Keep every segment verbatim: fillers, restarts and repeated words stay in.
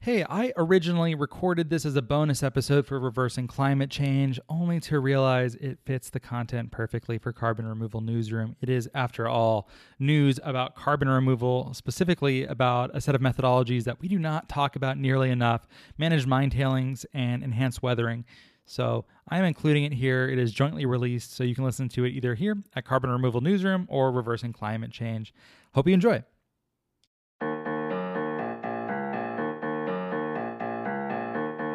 Hey, I originally recorded this as a bonus episode for Reversing Climate Change, only to realize it fits the content perfectly for Carbon Removal Newsroom. It is, after all, news about carbon removal, specifically about a set of methodologies that we do not talk about nearly enough: managed mine tailings and enhanced weathering. So I'm including it here. It is jointly released, so you can listen to it either here at Carbon Removal Newsroom or Reversing Climate Change. Hope you enjoy.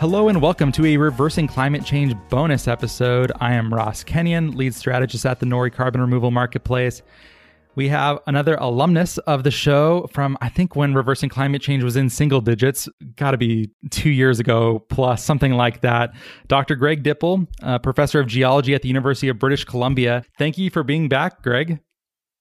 Hello and welcome to a Reversing Climate Change bonus episode. I am Ross Kenyon, lead strategist at the Nori Carbon Removal Marketplace. We have another alumnus of the show from, I think, when Reversing Climate Change was in single digits, got to be two years ago plus, something like that. Doctor Greg Dipple, uh, professor of geology at the University of British Columbia. Thank you for being back, Greg.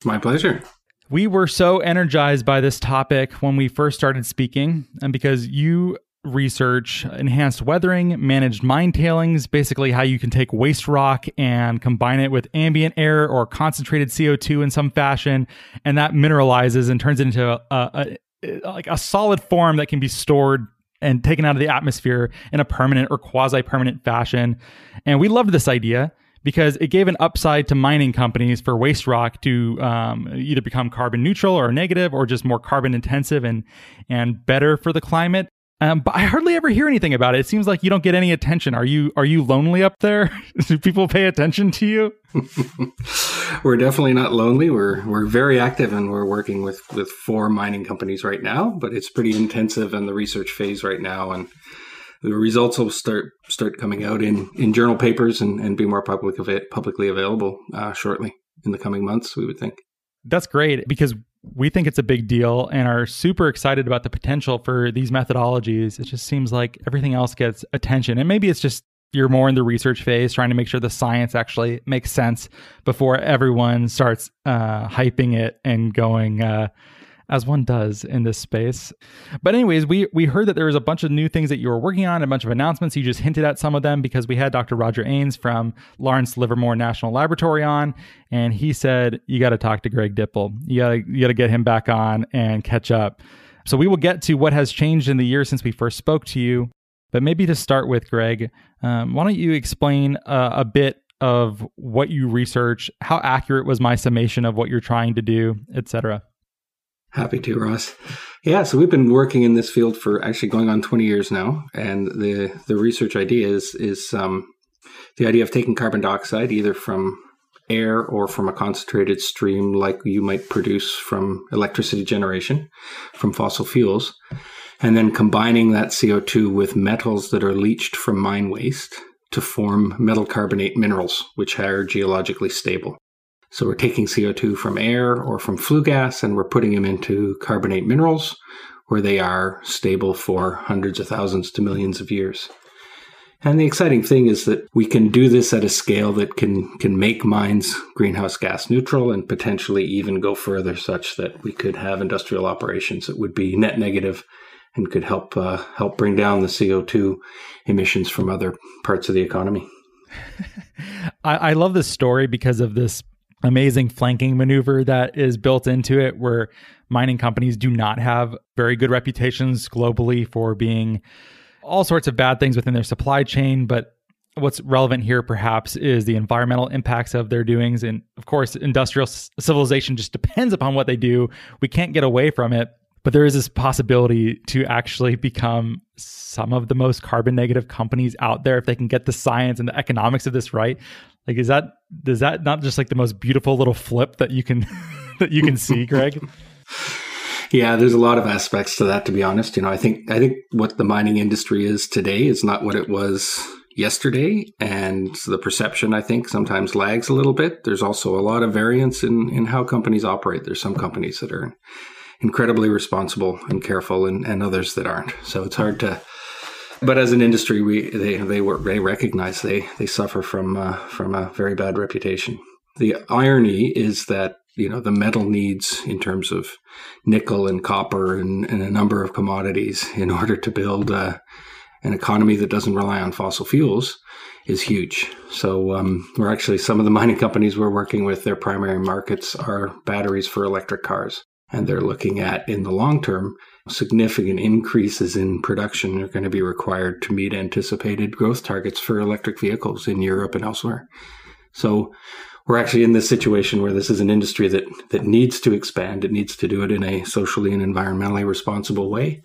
My pleasure. We were so energized by this topic when we first started speaking, and because you research enhanced weathering, managed mine tailings, basically how you can take waste rock and combine it with ambient air or concentrated C O two in some fashion, and that mineralizes and turns it into a, a, a like a solid form that can be stored and taken out of the atmosphere in a permanent or quasi-permanent fashion. And we loved this idea because it gave an upside to mining companies for waste rock to um, either become carbon neutral or negative, or just more carbon intensive and and better for the climate. Um, but I hardly ever hear anything about it. It seems like you don't get any attention. Are you are you lonely up there? Do people pay attention to you? We're definitely not lonely. We're we're very active, and we're working with, with four mining companies right now. But it's pretty intensive in the research phase right now, and the results will start start coming out in, in journal papers and, and be more public publicly available uh, shortly in the coming months, we would think. That's great, because we think it's a big deal and are super excited about the potential for these methodologies. It just seems like everything else gets attention. And maybe it's just you're more in the research phase, trying to make sure the science actually makes sense before everyone starts uh, hyping it and going uh, as one does in this space. But anyways, we we heard that there was a bunch of new things that you were working on, a bunch of announcements. You just hinted at some of them because we had Doctor Roger Aines from Lawrence Livermore National Laboratory on, and he said, you got to talk to Greg Dipple. You got to you got to get him back on and catch up. So we will get to what has changed in the year since we first spoke to you. But maybe to start with, Greg, um, why don't you explain uh, a bit of what you research, how accurate was my summation of what you're trying to do, et cetera? Happy to, Ross. Yeah, so we've been working in this field for actually going on twenty years now, and the, the research idea is is um, the idea of taking carbon dioxide either from air or from a concentrated stream like you might produce from electricity generation from fossil fuels, and then combining that C O two with metals that are leached from mine waste to form metal carbonate minerals, which are geologically stable. So we're taking C O two from air or from flue gas, and we're putting them into carbonate minerals where they are stable for hundreds of thousands to millions of years. And the exciting thing is that we can do this at a scale that can, can make mines greenhouse gas neutral and potentially even go further, such that we could have industrial operations that would be net negative and could help uh, help bring down the C O two emissions from other parts of the economy. I, I love this story because of this amazing flanking maneuver that is built into it, where mining companies do not have very good reputations globally for being all sorts of bad things within their supply chain. But what's relevant here, perhaps, is the environmental impacts of their doings. And of course, industrial s- civilization just depends upon what they do. We can't get away from it. But there is this possibility to actually become some of the most carbon negative companies out there if they can get the science and the economics of this right. Like, is that, is that not just like the most beautiful little flip that you can, that you can see, Greg? Yeah, there's a lot of aspects to that, to be honest. You know, I think, I think what the mining industry is today is not what it was yesterday. And the perception, I think, sometimes lags a little bit. There's also a lot of variance in, in how companies operate. There's some companies that are incredibly responsible and careful, and, and others that aren't. So it's hard to, but as an industry, we they they, were, they recognize they they suffer from uh, from a very bad reputation. The irony is that, you know, the metal needs in terms of nickel and copper and, and a number of commodities in order to build uh, an economy that doesn't rely on fossil fuels is huge. So um, we're actually, some of the mining companies we're working with, their primary markets are batteries for electric cars. And they're looking at, in the long term, significant increases in production are going to be required to meet anticipated growth targets for electric vehicles in Europe and elsewhere. So we're actually in this situation where this is an industry that, that needs to expand. It needs to do it in a socially and environmentally responsible way.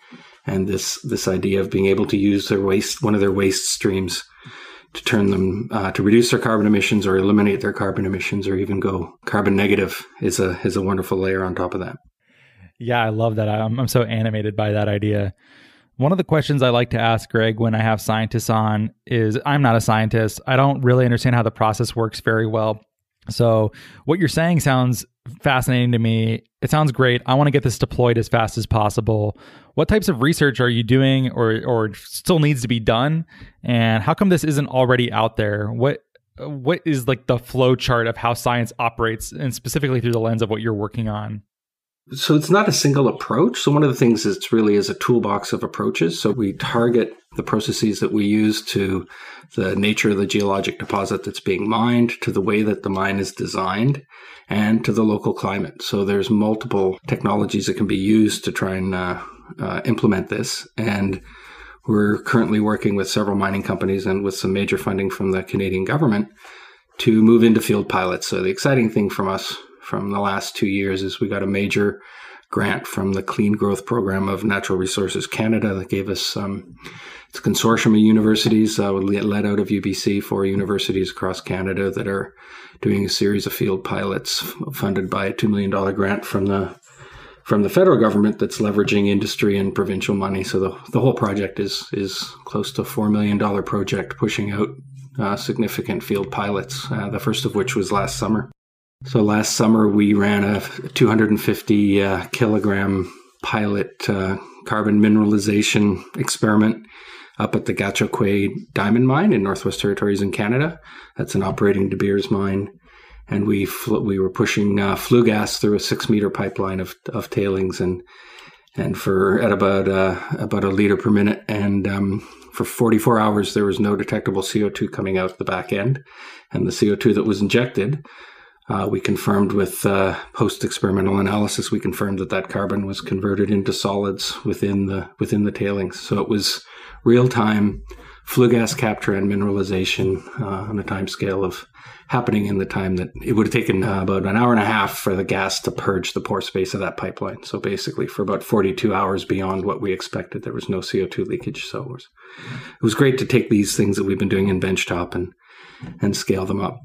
And this, this idea of being able to use their waste, one of their waste streams, to turn them, uh, to reduce their carbon emissions or eliminate their carbon emissions or even go carbon negative is a, is a wonderful layer on top of that. Yeah, I love that. I'm, I'm so animated by that idea. One of the questions I like to ask, Greg, when I have scientists on is, I'm not a scientist. I don't really understand how the process works very well. So what you're saying sounds fascinating to me. It sounds great. I want to get this deployed as fast as possible. What types of research are you doing or or still needs to be done? And how come this isn't already out there? What What is like the flow chart of how science operates, and specifically through the lens of what you're working on? So it's not a single approach. So one of the things is really is a toolbox of approaches. So we target the processes that we use to the nature of the geologic deposit that's being mined, to the way that the mine is designed, and to the local climate. So there's multiple technologies that can be used to try and uh, uh, implement this. And we're currently working with several mining companies and with some major funding from the Canadian government to move into field pilots. So the exciting thing from us from the last two years is we got a major grant from the Clean Growth Program of Natural Resources Canada that gave us um, it's a consortium of universities uh, led out of U B C, four universities across Canada that are doing a series of field pilots funded by a two million dollars grant from the from the federal government that's leveraging industry and provincial money. So the, the whole project is is close to a four million dollars project pushing out uh, significant field pilots, uh, the first of which was last summer. So last summer, we ran a two hundred fifty uh, kilogram pilot uh, carbon mineralization experiment up at the Gahcho Kué diamond mine in Northwest Territories in Canada. That's an operating De Beers mine. And we fl- we were pushing uh, flue gas through a six meter pipeline of, of tailings and and for at about uh, about a liter per minute. And um, for forty-four hours, there was no detectable C O two coming out the back end. And the C O two that was injected, Uh, we confirmed with uh, post-experimental analysis, we confirmed that that carbon was converted into solids within the within the tailings. So it was real-time flue gas capture and mineralization uh, on a time scale of happening in the time that it would have taken uh, about an hour and a half for the gas to purge the pore space of that pipeline. So basically for about forty-two hours beyond what we expected, there was no C O two leakage. So it was, it was great to take these things that we've been doing in benchtop and and scale them up.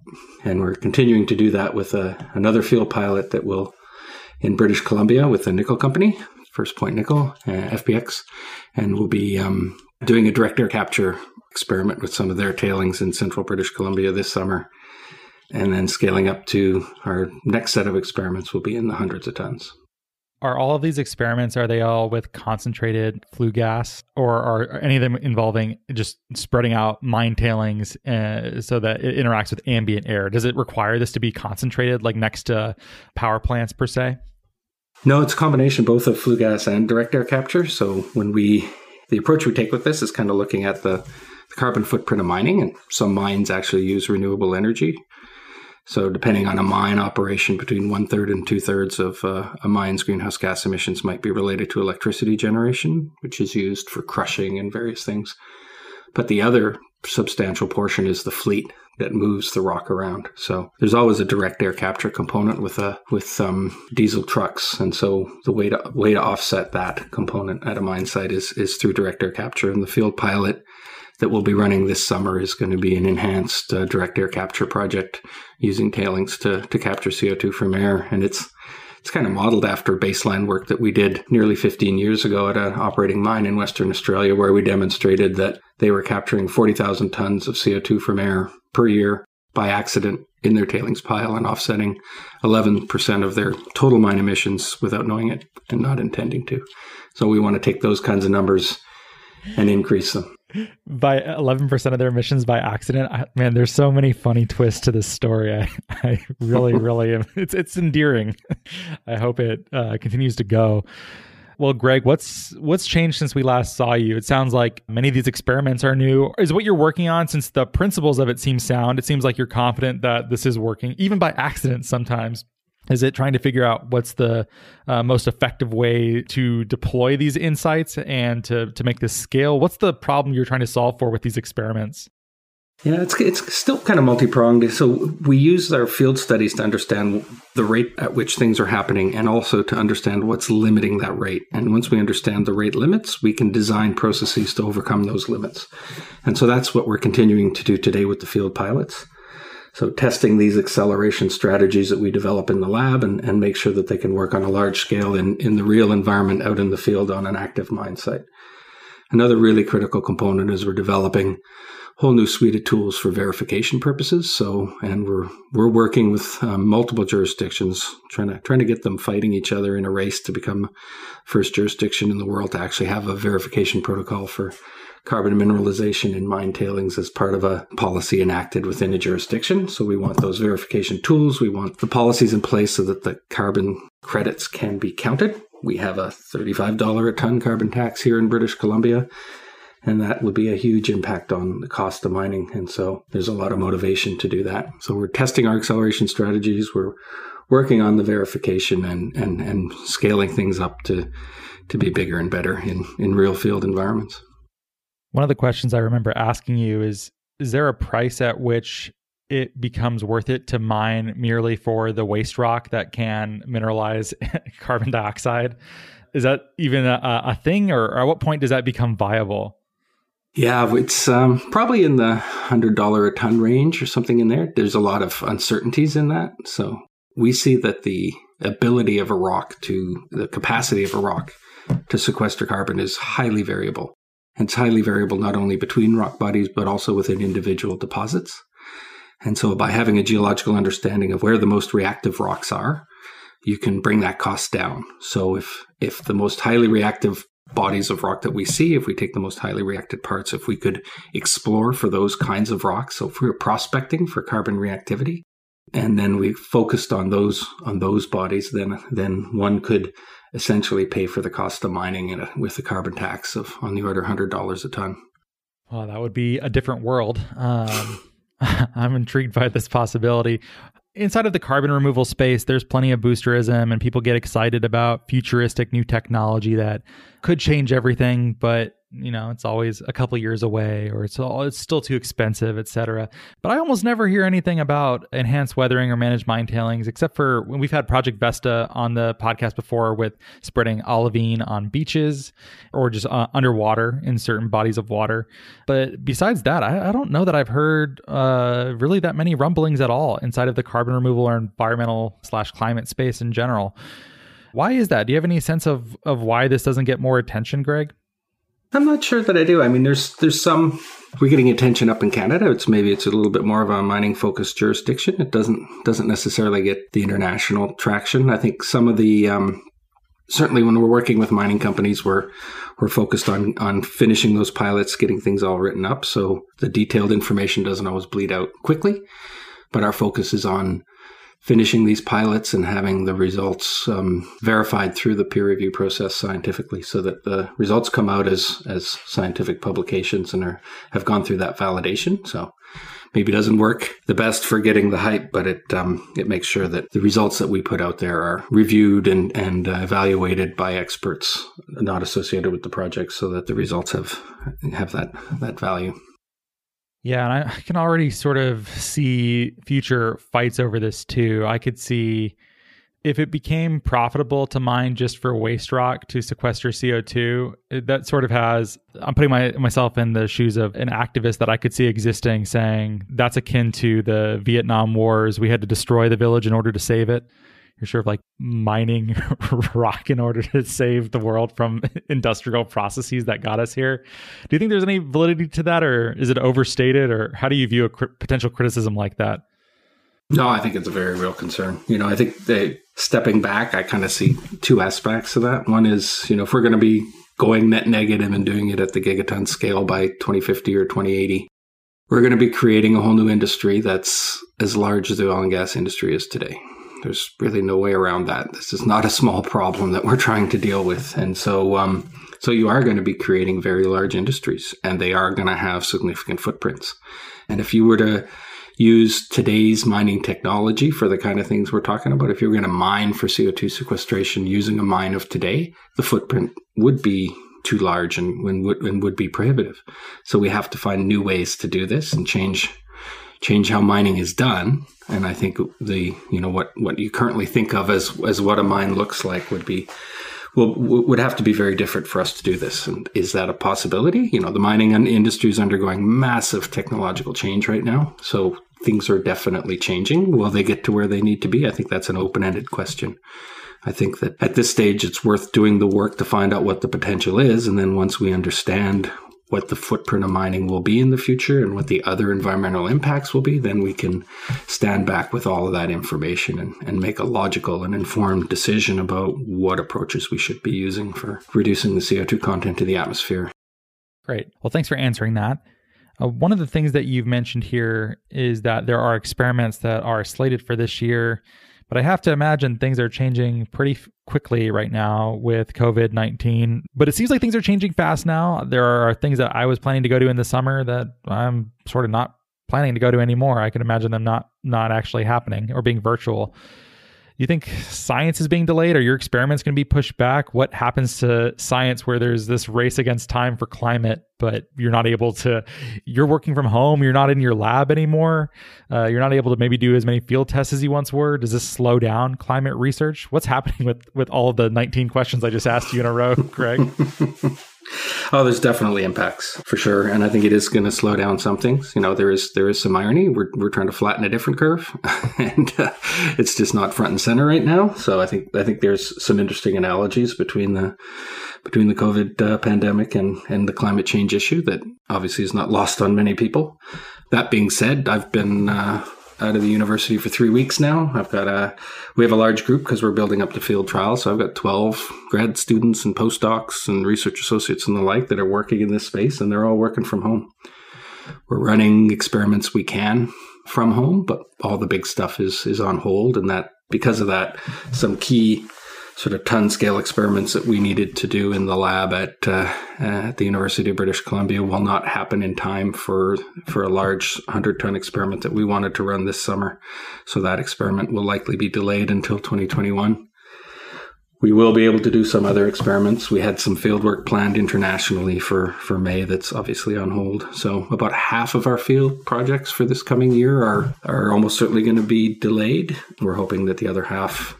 And we're continuing to do that with a, another field pilot that will, in British Columbia, with a nickel company, First Point Nickel, uh, F P X, and we'll be um, doing a direct air capture experiment with some of their tailings in central British Columbia this summer, and then scaling up to our next set of experiments will be in the hundreds of tons. Are all of these experiments, are they all with concentrated flue gas, or are any of them involving just spreading out mine tailings uh, so that it interacts with ambient air? Does it require this to be concentrated, like next to power plants per se? No, it's a combination both of flue gas and direct air capture. So when we, the approach we take with this is kind of looking at the the carbon footprint of mining, and some mines actually use renewable energy. So depending on a mine operation, between one-third and two-thirds of uh, a mine's greenhouse gas emissions might be related to electricity generation, which is used for crushing and various things. But the other substantial portion is the fleet that moves the rock around. So there's always a direct air capture component with a, with um, diesel trucks. And so the way to way to offset that component at a mine site is is through direct air capture. And the field pilot that we'll be running this summer is going to be an enhanced uh, direct air capture project using tailings to to capture C O two from air. And it's it's kind of modeled after baseline work that we did nearly fifteen years ago at an operating mine in Western Australia, where we demonstrated that they were capturing forty thousand tons of C O two from air per year by accident in their tailings pile and offsetting eleven percent of their total mine emissions without knowing it and not intending to. So we want to take those kinds of numbers and increase them. By eleven percent of their emissions by accident. I, man, there's so many funny twists to this story. I, I really, really am. It's, it's endearing. I hope it uh, continues to go. Well, Greg, what's what's changed since we last saw you? It sounds like many of these experiments are new. Is what you're working on, since the principles of it seem sound, it seems like you're confident that this is working, even by accident sometimes. Is it trying to figure out what's the uh, most effective way to deploy these insights and to to make this scale? What's the problem you're trying to solve for with these experiments? Yeah, it's it's still kind of multi-pronged. So we use our field studies to understand the rate at which things are happening and also to understand what's limiting that rate. And once we understand the rate limits, we can design processes to overcome those limits. And so that's what we're continuing to do today with the field pilots. So testing these acceleration strategies that we develop in the lab and, and make sure that they can work on a large scale in, in the real environment out in the field on an active mine site. Another really critical component is we're developing whole new suite of tools for verification purposes. So, and we're we're working with um, multiple jurisdictions, trying to trying to get them fighting each other in a race to become first jurisdiction in the world to actually have a verification protocol for carbon mineralization in mine tailings as part of a policy enacted within a jurisdiction. So we want those verification tools. We want the policies in place so that the carbon credits can be counted. We have a thirty-five dollars a ton carbon tax here in British Columbia. And that would be a huge impact on the cost of mining. And so there's a lot of motivation to do that. So we're testing our acceleration strategies. We're working on the verification and and, and scaling things up to, to be bigger and better in, in real field environments. One of the questions I remember asking you is, is there a price at which it becomes worth it to mine merely for the waste rock that can mineralize carbon dioxide? Is that even a, a thing, or at what point does that become viable? Yeah, it's um, probably in the one hundred dollars a ton range or something in there. There's a lot of uncertainties in that. So we see that the ability of a rock to, the capacity of a rock to sequester carbon is highly variable. It's highly variable not only between rock bodies, but also within individual deposits. And so by having a geological understanding of where the most reactive rocks are, you can bring that cost down. So if if the most highly reactive bodies of rock that we see, if we take the most highly reacted parts, if we could explore for those kinds of rocks, so if we were prospecting for carbon reactivity, and then we focused on those on those bodies, then then one could essentially pay for the cost of mining in a, with the carbon tax of on the order of one hundred dollars a ton. Well, that would be a different world. Um, I'm intrigued by this possibility. Inside of the carbon removal space, there's plenty of boosterism and people get excited about futuristic new technology that could change everything, but you know, it's always a couple years away, or it's all, it's still too expensive, et cetera. But I almost never hear anything about enhanced weathering or managed mine tailings, except for when we've had Project Vesta on the podcast before with spreading olivine on beaches or just uh, underwater in certain bodies of water. But besides that, I, I don't know that I've heard uh, really that many rumblings at all inside of the carbon removal or environmental slash climate space in general. Why is that? Do you have any sense of, of why this doesn't get more attention, Greg? I'm not sure that I do. I mean, there's there's some, we're getting attention up in Canada. It's maybe it's a little bit more of a mining focused jurisdiction. It doesn't doesn't necessarily get the international traction. I think some of the um, certainly when we're working with mining companies, we're we're focused on on finishing those pilots, getting things all written up, so the detailed information doesn't always bleed out quickly. But our focus is on finishing these pilots and having the results um, verified through the peer review process scientifically, so that the results come out as as scientific publications and are have gone through that validation. So maybe it doesn't work the best for getting the hype, but it um, it makes sure that the results that we put out there are reviewed and, and uh, evaluated by experts not associated with the project, so that the results have have that that value. Yeah, and I can already sort of see future fights over this too. I could see if it became profitable to mine just for waste rock to sequester C O two, it, that sort of has, I'm putting my myself in the shoes of an activist that I could see existing saying, that's akin to the Vietnam Wars. We had to destroy the village in order to save it. You're sort of like mining rock in order to save the world from industrial processes that got us here. Do you think there's any validity to that, or is it overstated, or how do you view a cr- potential criticism like that? No, I think it's a very real concern. You know, I think they, stepping back, I kind of see two aspects of that. One is, you know, if we're going to be going net negative and doing it at the gigaton scale by twenty fifty or twenty eighty, we're going to be creating a whole new industry that's as large as the oil and gas industry is today. There's really no way around that. This is not a small problem that we're trying to deal with. And so um, so you are going to be creating very large industries, and they are going to have significant footprints. And if you were to use today's mining technology for the kind of things we're talking about, if you were going to mine for C O two sequestration using a mine of today, the footprint would be too large and, and, would, and would be prohibitive. So we have to find new ways to do this and change change how mining is done. And I think the, you know, what, what you currently think of as, as what a mine looks like would be, well, would have to be very different for us to do this. And is that a possibility? You know, the mining industry is undergoing massive technological change right now. So things are definitely changing. Will they get to where they need to be? I think that's an open-ended question. I think that at this stage, it's worth doing the work to find out what the potential is. And then once we understand what the footprint of mining will be in the future and what the other environmental impacts will be, then we can stand back with all of that information and, and make a logical and informed decision about what approaches we should be using for reducing the C O two content in the atmosphere. Great. Well, thanks for answering that. Uh, one of the things that you've mentioned here is that there are experiments that are slated for this year, but I have to imagine things are changing pretty f- quickly right now with covid nineteen. But it seems like things are changing fast now. There are things that I was planning to go to in the summer that I'm sort of not planning to go to anymore. I can imagine them not not actually happening or being virtual. You think science is being delayed? Are your experiments going to be pushed back? What happens to science where there's this race against time for climate, but you're not able to, you're working from home, you're not in your lab anymore, uh, you're not able to maybe do as many field tests as you once were? Does this slow down climate research? What's happening with, with all of the nineteen questions I just asked you in a row, Greg? Oh, there's definitely impacts for sure, and I think it is going to slow down some things. You know, there is there is some irony. We're we're trying to flatten a different curve, and uh, it's just not front and center right now. So I think I think there's some interesting analogies between the between the COVID uh, pandemic and and the climate change issue that obviously is not lost on many people. That being said, I've been Uh, out of the university for three weeks now. I've got a, we have a large group because we're building up the field trial. So I've got twelve grad students and postdocs and research associates and the like that are working in this space, and they're all working from home. We're running experiments we can from home, but all the big stuff is, is on hold. And that, because of that, some key sort of ton scale experiments that we needed to do in the lab at uh, at the University of British Columbia will not happen in time for for a large one hundred ton experiment that we wanted to run this summer. So that experiment will likely be delayed until twenty twenty-one. We will be able to do some other experiments. We had some fieldwork planned internationally for, for May that's obviously on hold. So about half of our field projects for this coming year are are almost certainly going to be delayed. We're hoping that the other half,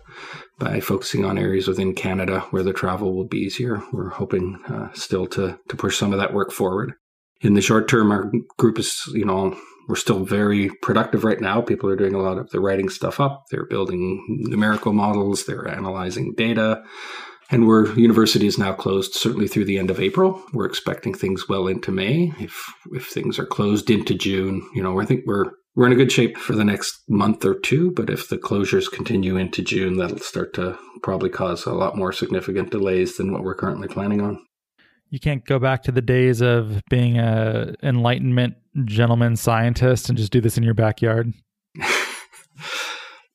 by focusing on areas within Canada where the travel will be easier, we're hoping uh, still to to push some of that work forward. In the short term, our group is, you know, we're still very productive right now. People are doing a lot of, they're writing stuff up, they're building numerical models, they're analyzing data. And we're, university is now closed, certainly through the end of April. We're expecting things well into May. If if things are closed into June, you know, I think we're We're in a good shape for the next month or two, but if the closures continue into June, that'll start to probably cause a lot more significant delays than what we're currently planning on. You can't go back to the days of being a Enlightenment gentleman scientist and just do this in your backyard.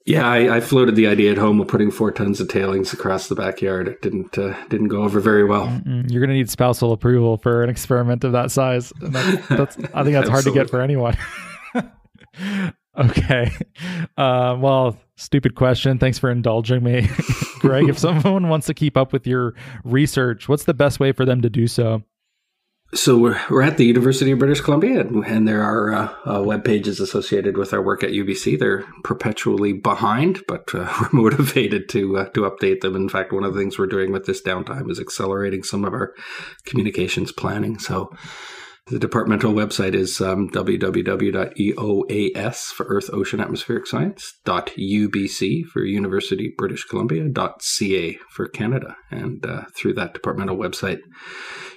Yeah, I, I floated the idea at home of putting four tons of tailings across the backyard. It didn't uh, didn't go over very well. Mm-mm. You're going to need spousal approval for an experiment of that size. And that's, that's, I think that's hard to get for anyone. Okay. Uh, well, stupid question. Thanks for indulging me, Greg. If someone wants to keep up with your research, what's the best way for them to do so? So we're we're at the University of British Columbia, and, and there are uh, uh, web pages associated with our work at U B C. They're perpetually behind, but uh, we're motivated to uh, to update them. In fact, one of the things we're doing with this downtime is accelerating some of our communications planning. So the departmental website is um, w w w dot e o a s for Earth, Ocean, Atmospheric Science, .ubc for University British Columbia, .ca for Canada, and uh, through that departmental website,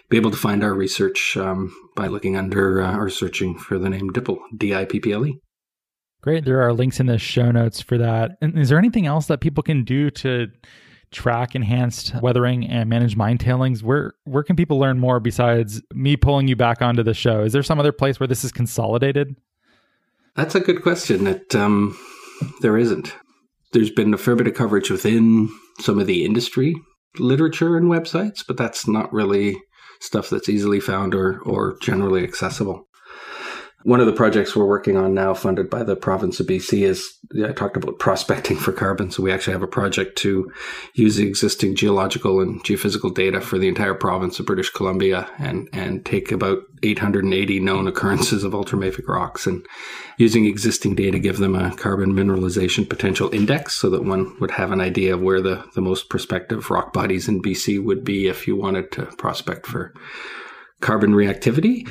be able to find our research um, by looking under uh, or searching for the name Dipple, D I P P L E. Great. There are links in the show notes for that. And is there anything else that people can do to track enhanced weathering and manage mine tailings? Where where can people learn more besides me pulling you back onto the show? Is there some other place where this is consolidated? That's a good question. That um, there isn't. There's been a fair bit of coverage within some of the industry literature and websites, but that's not really stuff that's easily found or or generally accessible. One of the projects we're working on now, funded by the province of B C, is, yeah, I talked about prospecting for carbon. So we actually have a project to use the existing geological and geophysical data for the entire province of British Columbia and, and take about eight hundred eighty known occurrences of ultramafic rocks, and using existing data, give them a carbon mineralization potential index so that one would have an idea of where the, the most prospective rock bodies in B C would be if you wanted to prospect for carbon reactivity.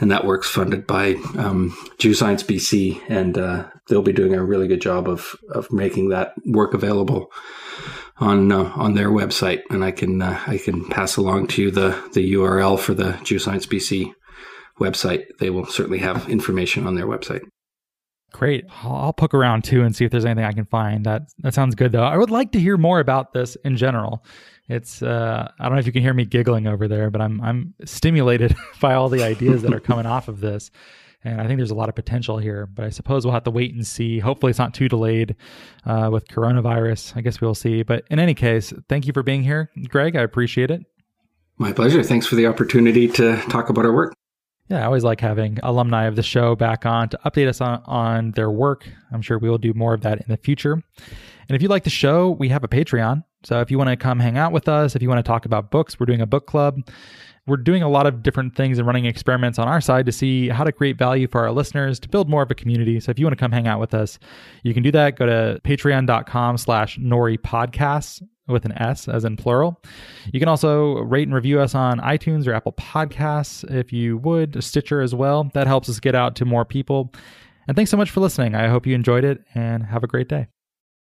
And that work's funded by um, Geoscience B C, and uh, they'll be doing a really good job of of making that work available on uh, on their website. And I can uh, I can pass along to you the the U R L for the Geoscience B C website. They will certainly have information on their website. Great. I'll poke around too and see if there's anything I can find. That that sounds good though. I would like to hear more about this in general. It's uh, I don't know if you can hear me giggling over there, but I'm I'm stimulated by all the ideas that are coming off of this, and I think there's a lot of potential here. But I suppose we'll have to wait and see. Hopefully, it's not too delayed uh, with coronavirus. I guess we'll see. But in any case, thank you for being here, Greg. I appreciate it. My pleasure. Thanks for the opportunity to talk about our work. Yeah, I always like having alumni of the show back on to update us on, on their work. I'm sure we will do more of that in the future. And if you like the show, we have a Patreon. So if you want to come hang out with us, if you want to talk about books, we're doing a book club. We're doing a lot of different things and running experiments on our side to see how to create value for our listeners, to build more of a community. So if you want to come hang out with us, you can do that. Go to patreon.com slash Nori podcasts. With an S as in plural. You can also rate and review us on iTunes or Apple Podcasts if you would, Stitcher as well. That helps us get out to more people. And thanks so much for listening. I hope you enjoyed it and have a great day.